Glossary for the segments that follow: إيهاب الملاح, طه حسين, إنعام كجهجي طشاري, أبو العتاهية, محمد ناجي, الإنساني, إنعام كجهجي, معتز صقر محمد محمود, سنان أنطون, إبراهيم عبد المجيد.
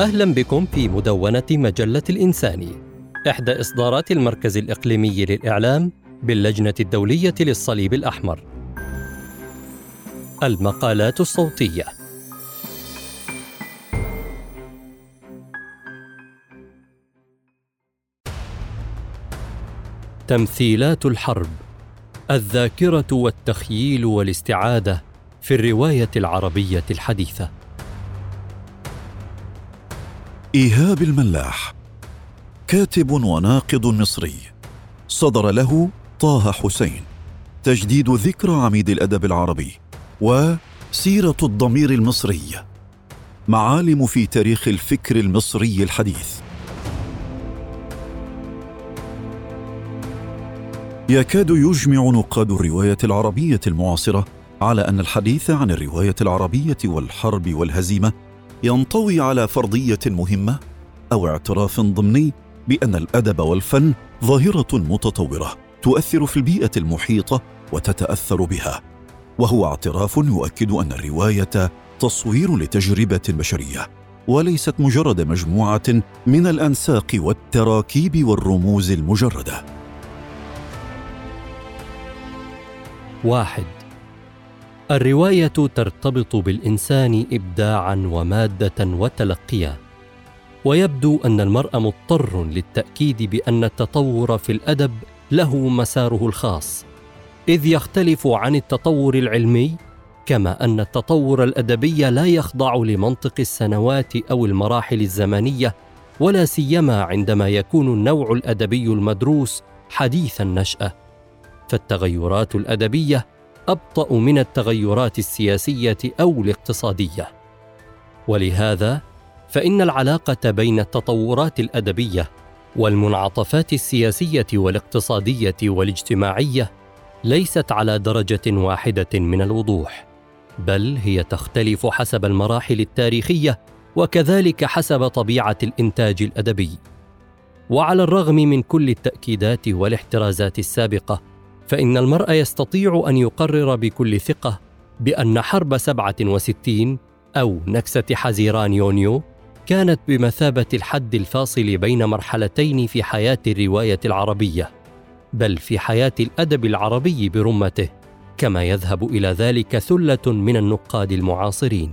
أهلا بكم في مدونة مجلة الإنساني، إحدى إصدارات المركز الإقليمي للإعلام باللجنة الدولية للصليب الأحمر. المقالات الصوتية. تمثيلات الحرب، الذاكرة والتخييل والاستعادة في الرواية العربية الحديثة. إيهاب الملاح، كاتب وناقد مصري، صدر له طه حسين، تجديد ذكرى عميد الأدب العربي، وسيرة الضمير المصري، معالم في تاريخ الفكر المصري الحديث. يكاد يجمع نقاد الرواية العربية المعاصرة على أن الحديث عن الرواية العربية والحرب والهزيمة ينطوي على فرضية مهمة أو اعتراف ضمني بأن الأدب والفن ظاهرة متطورة تؤثر في البيئة المحيطة وتتأثر بها، وهو اعتراف يؤكد أن الرواية تصوير لتجربة بشرية وليست مجرد مجموعة من الأنساق والتراكيب والرموز المجردة. 1. الرواية ترتبط بالإنسان إبداعاً ومادة وتلقيا، ويبدو أن المرء مضطر للتأكيد بأن التطور في الأدب له مساره الخاص، إذ يختلف عن التطور العلمي، كما أن التطور الأدبي لا يخضع لمنطق السنوات أو المراحل الزمنية، ولا سيما عندما يكون النوع الأدبي المدروس حديث النشأة، فالتغيرات الأدبية أبطأ من التغيرات السياسية أو الاقتصادية. ولهذا فإن العلاقة بين التطورات الأدبية والمنعطفات السياسية والاقتصادية والاجتماعية ليست على درجة واحدة من الوضوح، بل هي تختلف حسب المراحل التاريخية وكذلك حسب طبيعة الإنتاج الأدبي. وعلى الرغم من كل التأكيدات والاحترازات السابقة، فإن المرء يستطيع أن يقرر بكل ثقة بأن حرب 67 أو نكسة حزيران يونيو كانت بمثابة الحد الفاصل بين مرحلتين في حياة الرواية العربية، بل في حياة الأدب العربي برمته، كما يذهب إلى ذلك ثلة من النقاد المعاصرين.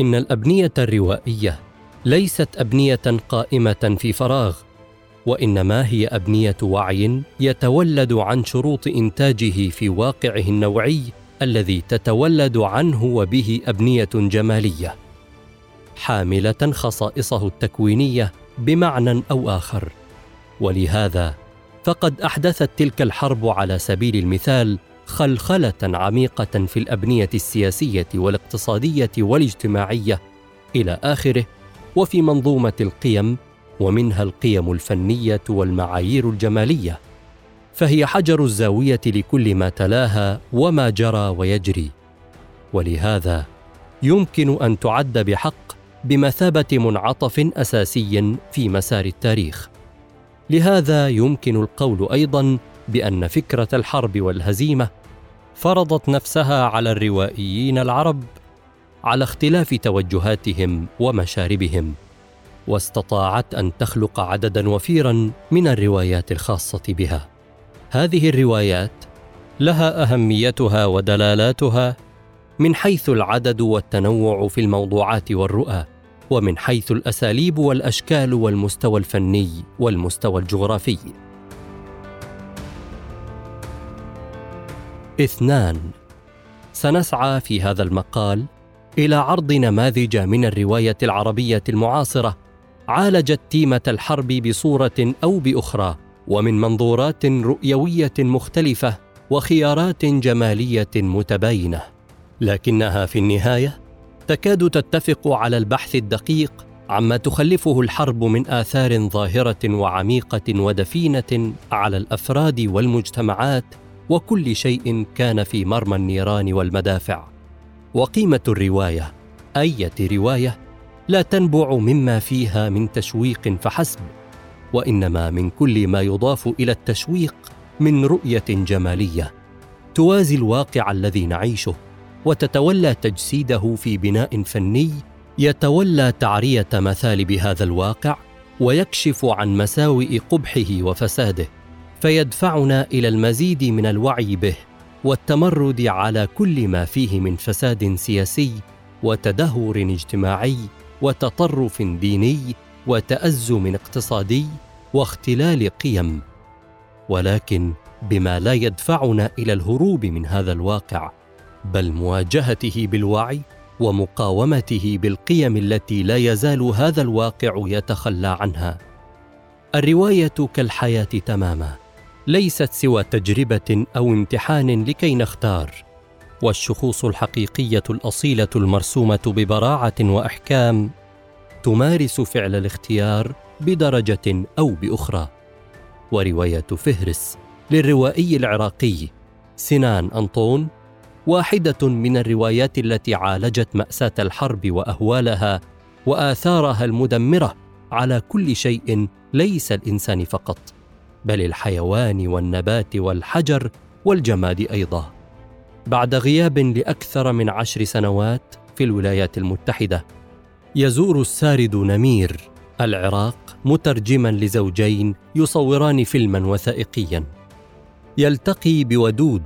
إن الأبنية الروائية ليست أبنية قائمة في فراغ، وإنما هي أبنية وعي يتولد عن شروط إنتاجه في واقعه النوعي الذي تتولد عنه وبه أبنية جمالية، حاملة خصائصه التكوينية بمعنى أو آخر. ولهذا فقد أحدثت تلك الحرب على سبيل المثال خلخلة عميقة في الأبنية السياسية والاقتصادية والاجتماعية إلى آخره، وفي منظومة القيم، ومنها القيم الفنية والمعايير الجمالية، فهي حجر الزاوية لكل ما تلاها وما جرى ويجري. ولهذا يمكن أن تعد بحق بمثابة منعطف أساسي في مسار التاريخ. لهذا يمكن القول أيضاً بأن فكرة الحرب والهزيمة فرضت نفسها على الروائيين العرب على اختلاف توجهاتهم ومشاربهم، واستطاعت أن تخلق عدداً وفيراً من الروايات الخاصة بها. هذه الروايات لها أهميتها ودلالاتها من حيث العدد والتنوع في الموضوعات والرؤى، ومن حيث الأساليب والأشكال والمستوى الفني والمستوى الجغرافي. 2. سنسعى في هذا المقال إلى عرض نماذج من الرواية العربية المعاصرة عالجت تيمة الحرب بصورة أو بأخرى، ومن منظورات رؤيوية مختلفة وخيارات جمالية متباينة، لكنها في النهاية تكاد تتفق على البحث الدقيق عما تخلفه الحرب من آثار ظاهرة وعميقة ودفينة على الأفراد والمجتمعات وكل شيء كان في مرمى النيران والمدافع. وقيمة الرواية، أي رواية، لا تنبع مما فيها من تشويق فحسب، وإنما من كل ما يضاف إلى التشويق من رؤية جمالية توازي الواقع الذي نعيشه وتتولى تجسيده في بناء فني يتولى تعرية مثالب هذا الواقع ويكشف عن مساوئ قبحه وفساده، فيدفعنا إلى المزيد من الوعي به والتمرد على كل ما فيه من فساد سياسي وتدهور اجتماعي وتطرف ديني وتأزم اقتصادي واختلال قيم، ولكن بما لا يدفعنا إلى الهروب من هذا الواقع، بل مواجهته بالوعي ومقاومته بالقيم التي لا يزال هذا الواقع يتخلى عنها. الرواية كالحياة تماما، ليست سوى تجربة أو امتحان لكي نختار، والشخوص الحقيقية الأصيلة المرسومة ببراعة وإحكام تمارس فعل الاختيار بدرجة أو بأخرى. ورواية فهرس للروائي العراقي سنان أنطون واحدة من الروايات التي عالجت مأساة الحرب وأهوالها وآثارها المدمرة على كل شيء ليس الإنسان فقط، بل الحيوان والنبات والحجر والجماد أيضا. بعد غياب لأكثر من 10 سنوات في الولايات المتحدة، يزور السارد نمير العراق مترجما لزوجين يصوران فيلما وثائقيا. يلتقي بودود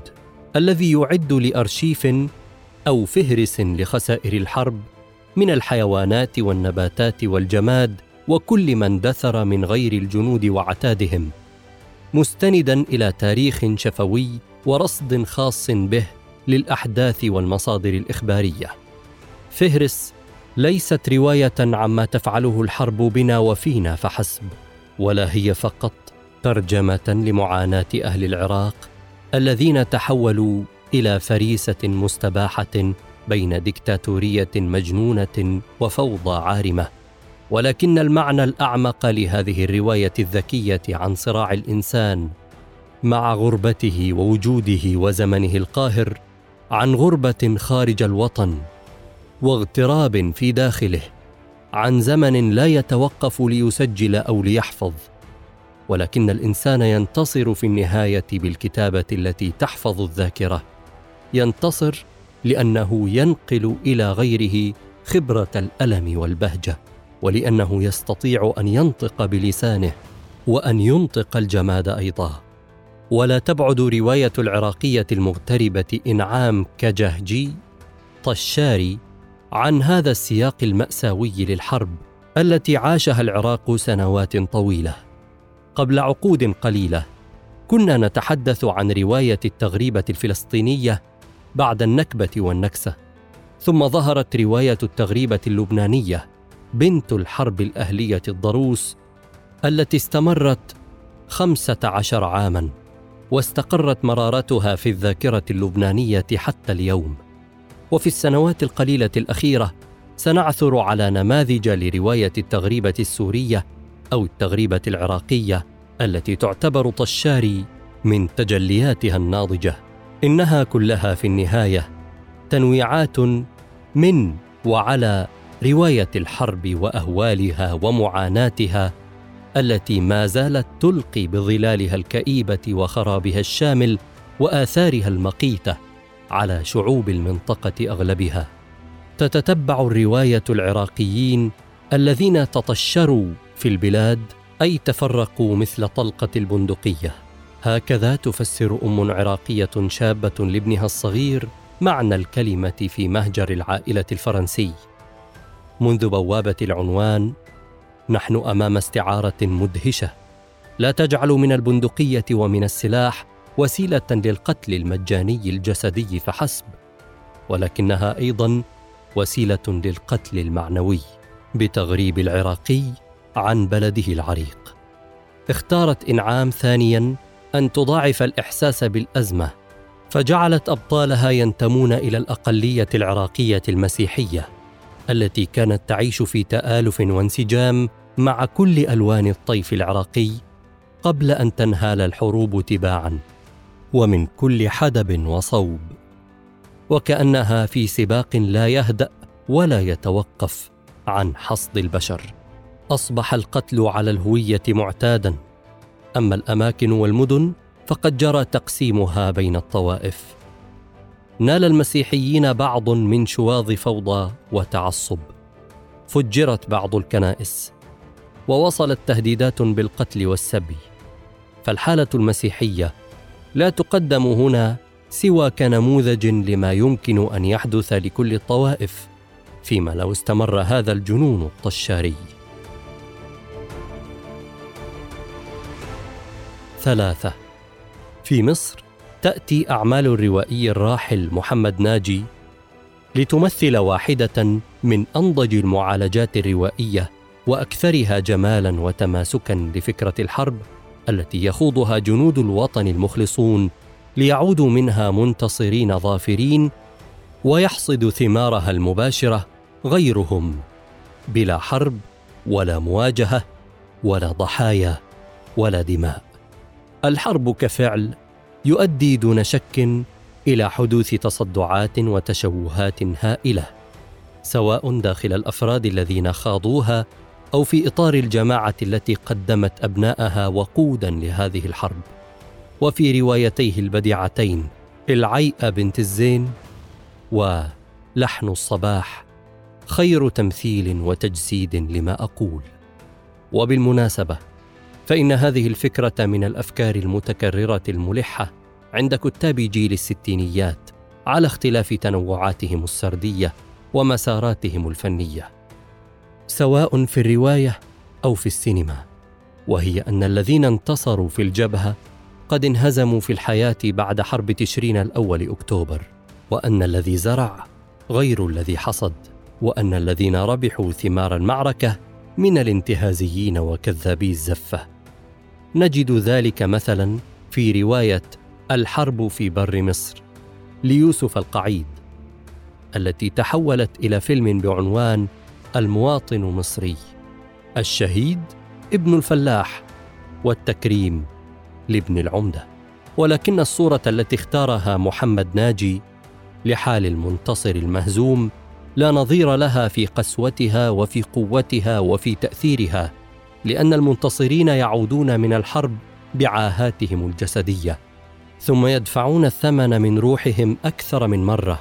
الذي يعد لأرشيف أو فهرس لخسائر الحرب من الحيوانات والنباتات والجماد وكل من دثر من غير الجنود وعتادهم، مستندا إلى تاريخ شفوي ورصد خاص به للأحداث والمصادر الإخبارية. فهرس ليست رواية عما تفعله الحرب بنا وفينا فحسب، ولا هي فقط ترجمة لمعاناة أهل العراق الذين تحولوا إلى فريسة مستباحة بين ديكتاتورية مجنونة وفوضى عارمة، ولكن المعنى الأعمق لهذه الرواية الذكية عن صراع الإنسان مع غربته ووجوده وزمنه القاهر، عن غربة خارج الوطن واغتراب في داخله، عن زمن لا يتوقف ليسجل أو ليحفظ، ولكن الإنسان ينتصر في النهاية بالكتابة التي تحفظ الذاكرة. ينتصر لأنه ينقل إلى غيره خبرة الألم والبهجة، ولأنه يستطيع أن ينطق بلسانه وأن ينطق الجماد أيضا. ولا تبعد رواية العراقية المغتربة إنعام كجهجي طشاري عن هذا السياق المأساوي للحرب التي عاشها العراق سنوات طويلة. قبل عقود قليلة كنا نتحدث عن رواية التغريبة الفلسطينية بعد النكبة والنكسة، ثم ظهرت رواية التغريبة اللبنانية بنت الحرب الأهلية الضروس التي استمرت 15 عاما واستقرت مرارتها في الذاكرة اللبنانية حتى اليوم. وفي السنوات القليلة الأخيرة سنعثر على نماذج لرواية التغريبة السورية أو التغريبة العراقية التي تعتبر طشاري من تجلياتها الناضجة. إنها كلها في النهاية تنويعات من وعلى رواية الحرب وأهوالها ومعاناتها التي ما زالت تلقي بظلالها الكئيبة وخرابها الشامل وآثارها المقيتة على شعوب المنطقة أغلبها. تتتبع الرواية العراقيين الذين تطشروا في البلاد، أي تفرقوا مثل طلقة البندقية. هكذا تفسر أم عراقية شابة لابنها الصغير معنى الكلمة في مهجر العائلة الفرنسي. منذ بوابة العنوان نحن أمام استعارة مدهشة لا تجعل من البندقية ومن السلاح وسيلة للقتل المجاني الجسدي فحسب، ولكنها أيضا وسيلة للقتل المعنوي. بتغريب العراقي عن بلده العريق، اختارت إنعام ثانيا أن تضاعف الإحساس بالأزمة، فجعلت أبطالها ينتمون إلى الأقلية العراقية المسيحية التي كانت تعيش في تآلف وانسجام مع كل ألوان الطيف العراقي قبل أن تنهال الحروب تباعا ومن كل حدب وصوب، وكأنها في سباق لا يهدأ ولا يتوقف عن حصد البشر. أصبح القتل على الهوية معتادا، أما الأماكن والمدن فقد جرى تقسيمها بين الطوائف. نال المسيحيين بعض من شواذ فوضى وتعصب، فجرت بعض الكنائس، ووصلت تهديدات بالقتل والسبي. فالحالة المسيحية لا تقدم هنا سوى كنموذج لما يمكن أن يحدث لكل الطوائف، فيما لو استمر هذا الجنون الطشاري. 3. في مصر تأتي أعمال الروائي الراحل محمد ناجي لتمثل واحدة من أنضج المعالجات الروائية وأكثرها جمالاً وتماسكاً لفكرة الحرب التي يخوضها جنود الوطن المخلصون ليعودوا منها منتصرين ظافرين، ويحصد ثمارها المباشرة غيرهم بلا حرب ولا مواجهة ولا ضحايا ولا دماء. الحرب كفعل يؤدي دون شك إلى حدوث تصدعات وتشوهات هائلة، سواء داخل الأفراد الذين خاضوها أو في إطار الجماعة التي قدمت أبناءها وقوداً لهذه الحرب. وفي روايتيه البديعتين العيئة بنت الزين ولحن الصباح خير تمثيل وتجسيد لما أقول. وبالمناسبة فإن هذه الفكرة من الأفكار المتكررة الملحة عند كتاب جيل الستينيات على اختلاف تنوعاتهم السردية ومساراتهم الفنية، سواء في الرواية أو في السينما، وهي أن الذين انتصروا في الجبهة قد انهزموا في الحياة بعد حرب تشرين الأول أكتوبر، وأن الذي زرع غير الذي حصد، وأن الذين ربحوا ثمار المعركة من الانتهازيين وكذابي الزفة. نجد ذلك مثلا في رواية الحرب في بر مصر ليوسف القعيد، التي تحولت إلى فيلم بعنوان المواطن مصري، الشهيد ابن الفلاح والتكريم لابن العمدة. ولكن الصورة التي اختارها محمد ناجي لحال المنتصر المهزوم لا نظير لها في قسوتها وفي قوتها وفي تأثيرها، لأن المنتصرين يعودون من الحرب بعاهاتهم الجسدية، ثم يدفعون الثمن من روحهم أكثر من مرة.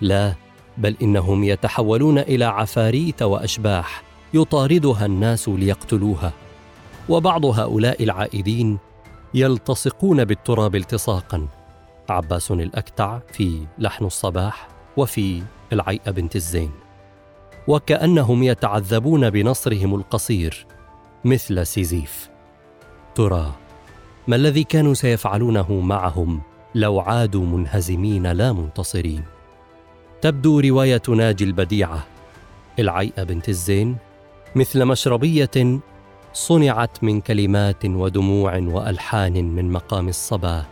لا، بل إنهم يتحولون إلى عفاريت وأشباح يطاردها الناس ليقتلوها. وبعض هؤلاء العائدين يلتصقون بالتراب التصاقا، عباس الأكتع في لحن الصباح وفي العيئة بنت الزين، وكأنهم يتعذبون بنصرهم القصير مثل سيزيف. ترى ما الذي كانوا سيفعلونه معهم لو عادوا منهزمين لا منتصرين؟ تبدو رواية ناجي البديعة العيئة بنت الزين مثل مشربية صنعت من كلمات ودموع وألحان من مقام الصبا،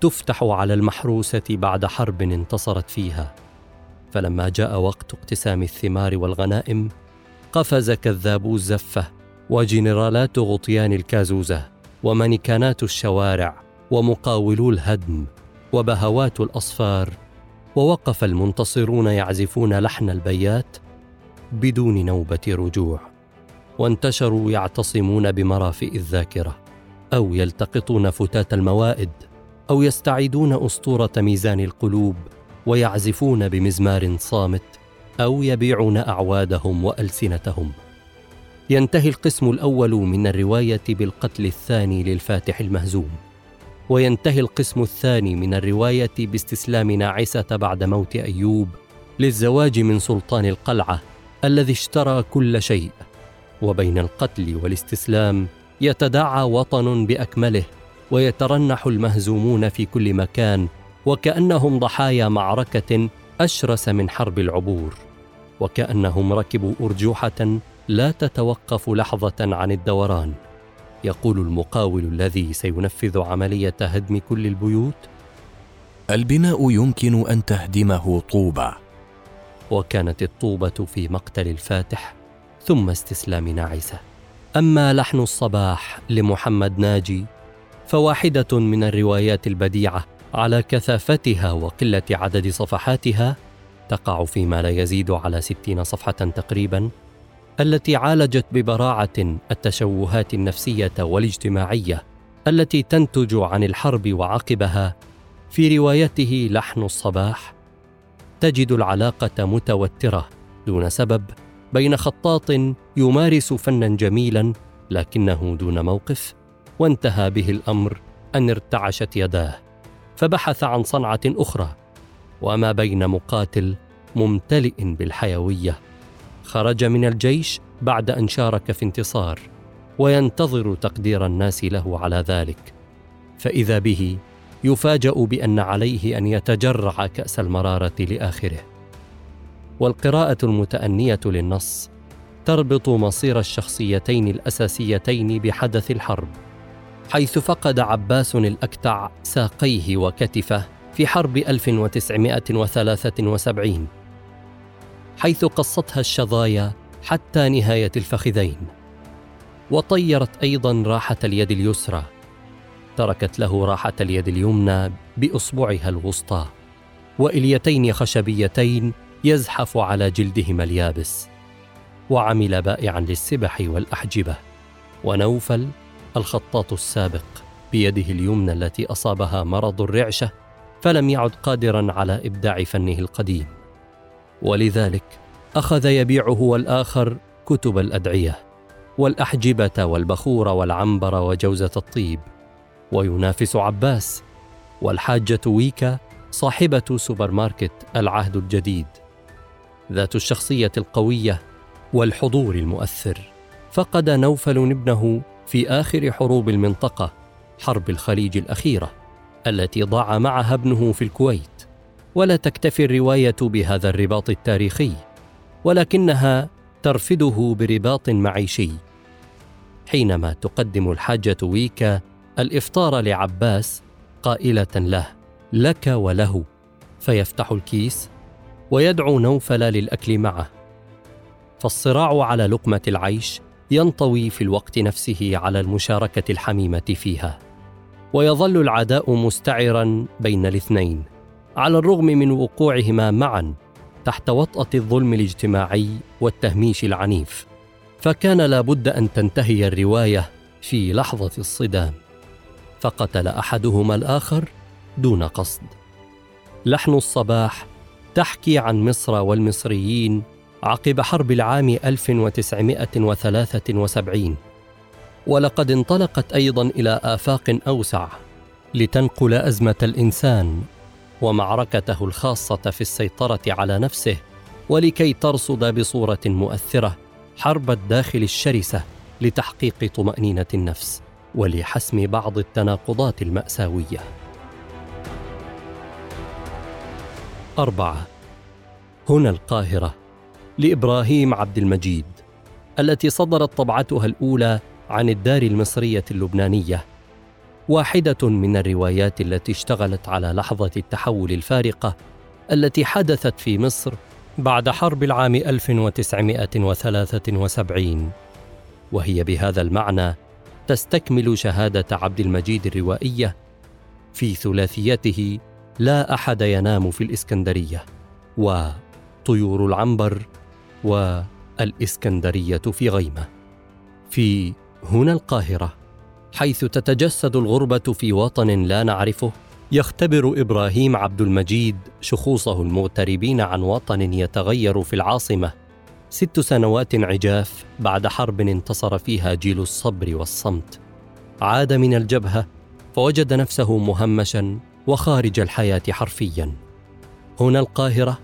تفتح على المحروسة بعد حرب انتصرت فيها، فلما جاء وقت اقتسام الثمار والغنائم قفز كذابو الزفة وجنرالات غطيان الكازوزة ومانيكانات الشوارع ومقاولو الهدم وبهوات الأصفار، ووقف المنتصرون يعزفون لحن البيات بدون نوبة رجوع، وانتشروا يعتصمون بمرافئ الذاكرة أو يلتقطون فتات الموائد أو يستعيدون أسطورة ميزان القلوب ويعزفون بمزمار صامت أو يبيعون أعوادهم وألسنتهم. ينتهي القسم الأول من الرواية بالقتل الثاني للفاتح المهزوم، وينتهي القسم الثاني من الرواية باستسلام ناعسة بعد موت أيوب للزواج من سلطان القلعة الذي اشترى كل شيء. وبين القتل والاستسلام يتداعى وطن بأكمله، ويترنح المهزومون في كل مكان وكأنهم ضحايا معركة أشرس من حرب العبور، وكأنهم ركبوا أرجوحة لا تتوقف لحظة عن الدوران. يقول المقاول الذي سينفذ عملية هدم كل البيوت: البناء يمكن أن تهدمه طوبة. وكانت الطوبة في مقتل الفاتح ثم استسلام ناعسة. أما لحن الصباح لمحمد ناجي فواحدة من الروايات البديعة على كثافتها وقلة عدد صفحاتها، تقع فيما لا يزيد على 60 صفحة تقريباً، التي عالجت ببراعة التشوهات النفسية والاجتماعية التي تنتج عن الحرب وعقبها. في روايته لحن الصباح تجد العلاقة متوترة دون سبب بين خطاط يمارس فناً جميلاً لكنه دون موقف، وانتهى به الأمر أن ارتعشت يداه فبحث عن صنعة أخرى، وما بين مقاتل ممتلئ بالحيوية خرج من الجيش بعد أن شارك في انتصار وينتظر تقدير الناس له على ذلك، فإذا به يفاجأ بأن عليه أن يتجرع كأس المرارة لآخره. والقراءة المتأنية للنص تربط مصير الشخصيتين الأساسيتين بحدث الحرب، حيث فقد عباس الأكتع ساقيه وكتفه في حرب 1973، حيث قصتها الشظايا حتى نهاية الفخذين، وطيرت أيضاً راحة اليد اليسرى، تركت له راحة اليد اليمنى بأصبعها الوسطى وإليتين خشبيتين يزحف على جلدهما اليابس، وعمل بائعاً للسبح والأحجبة. ونوفل الخطاط السابق بيده اليمنى التي أصابها مرض الرعشة فلم يعد قادراً على إبداع فنه القديم، ولذلك أخذ يبيع هو الآخر كتب الأدعية والأحجبة والبخور والعنبر وجوزة الطيب، وينافس عباس. والحاجة ويكا صاحبة سوبر ماركت العهد الجديد، ذات الشخصية القوية والحضور المؤثر، فقد نوفل ابنه في آخر حروب المنطقة، حرب الخليج الأخيرة التي ضاع معها ابنه في الكويت. ولا تكتفي الرواية بهذا الرباط التاريخي، ولكنها ترفده برباط معيشي، حينما تقدم الحاجة ويكا الإفطار لعباس قائلة له: لك وله، فيفتح الكيس ويدعو نوفل للأكل معه، فالصراع على لقمة العيش ينطوي في الوقت نفسه على المشاركة الحميمة فيها، ويظل العداء مستعراً بين الاثنين على الرغم من وقوعهما معاً تحت وطأة الظلم الاجتماعي والتهميش العنيف. فكان لابد أن تنتهي الرواية في لحظة الصدام، فقتل أحدهما الآخر دون قصد. لحن الصباح تحكي عن مصر والمصريين عقب حرب العام 1973، ولقد انطلقت أيضاً إلى آفاق أوسع لتنقل أزمة الإنسان ومعركته الخاصة في السيطرة على نفسه، ولكي ترصد بصورة مؤثرة حرب الداخل الشرسة لتحقيق طمأنينة النفس ولحسم بعض التناقضات المأساوية. 4. هنا القاهرة لإبراهيم عبد المجيد، التي صدرت طبعتها الأولى عن الدار المصرية اللبنانية، واحدة من الروايات التي اشتغلت على لحظة التحول الفارقة التي حدثت في مصر بعد حرب العام 1973، وهي بهذا المعنى تستكمل شهادة عبد المجيد الروائية في ثلاثيته لا أحد ينام في الإسكندرية، وطيور العنبر، والإسكندرية في غيمة. في هنا القاهرة، حيث تتجسد الغربة في وطن لا نعرفه، يختبر إبراهيم عبد المجيد شخوصه المغتربين عن وطن يتغير في العاصمة 6 سنوات عجاف بعد حرب انتصر فيها جيل الصبر والصمت. عاد من الجبهة فوجد نفسه مهمشاً وخارج الحياة حرفياً. هنا القاهرة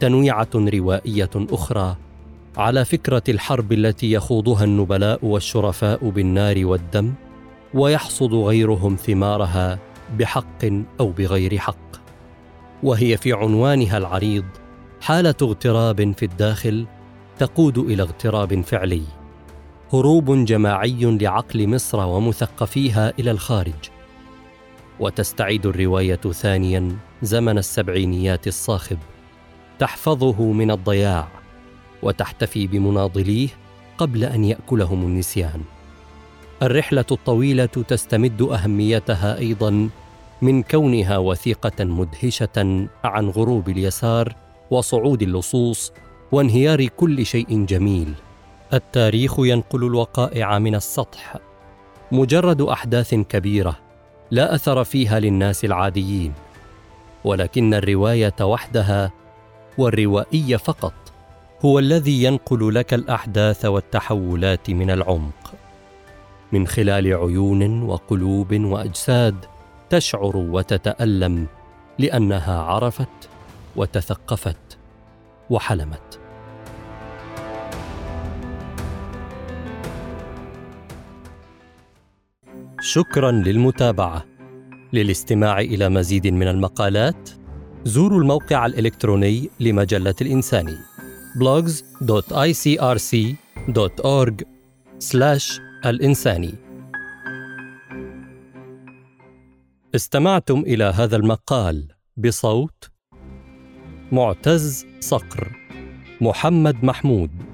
تنويعة روائية أخرى على فكرة الحرب التي يخوضها النبلاء والشرفاء بالنار والدم، ويحصد غيرهم ثمارها بحق أو بغير حق، وهي في عنوانها العريض حالة اغتراب في الداخل تقود إلى اغتراب فعلي، هروب جماعي لعقل مصر ومثقفيها إلى الخارج. وتستعيد الرواية ثانياً زمن السبعينيات الصاخب، تحفظه من الضياع وتحتفي بمناضليه قبل أن يأكلهم النسيان. الرحلة الطويلة تستمد أهميتها أيضاً من كونها وثيقة مدهشة عن غروب اليسار وصعود اللصوص وانهيار كل شيء جميل. التاريخ ينقل الوقائع من السطح، مجرد أحداث كبيرة لا أثر فيها للناس العاديين، ولكن الرواية وحدها والروائية فقط هو الذي ينقل لك الأحداث والتحولات من العمق، من خلال عيون وقلوب وأجساد تشعر وتتألم لأنها عرفت وتثقفت وحلمت. شكراً للمتابعة. للاستماع إلى مزيد من المقالات زوروا الموقع الإلكتروني لمجلة الإنساني blogs.icrc.org/الإنساني. استمعتم إلى هذا المقال بصوت معتز صقر محمد محمود.